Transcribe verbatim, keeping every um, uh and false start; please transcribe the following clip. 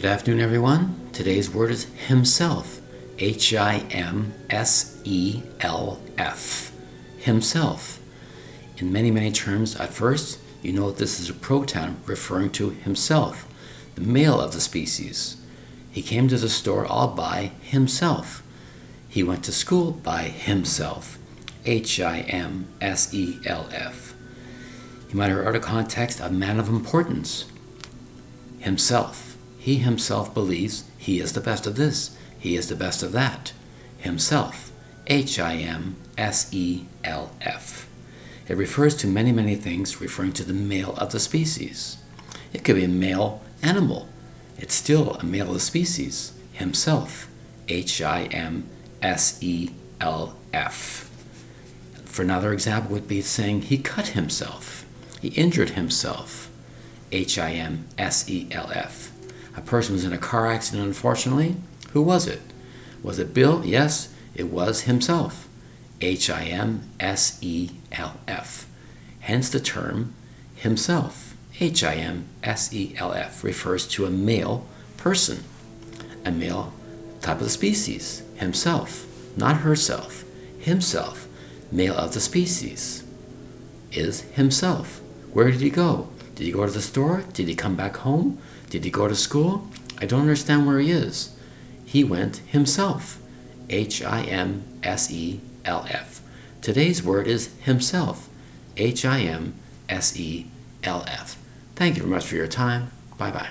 Good afternoon, everyone. Today's word is himself. H I M S E L F. Himself. In many, many terms, at first, you know that this is a pronoun referring to himself, the male of the species. He came to the store all by himself. He went to school by himself. H I M S E L F. You might have heard a context of man of importance. Himself. He himself believes he is the best of this. He is the best of that. Himself. H I M S E L F. It refers to many, many things referring to the male of the species. It could be a male animal. It's still a male of the species. Himself. H I M S E L F. For another example would be saying he cut himself. He injured himself. H I M S E L F. A person was in a car accident, unfortunately. Who was it? Was it Bill? Yes, it was himself. H I M S E L F. Hence the term himself. H I M S E L F refers to a male person, a male type of the species. Himself, not herself. Himself, male of the species, is himself. Where did he go? Did he go to the store? Did he come back home? Did he go to school? I don't understand where he is. He went himself. H I M S E L F. Today's word is himself. H I M S E L F. Thank you very much for your time. Bye-bye.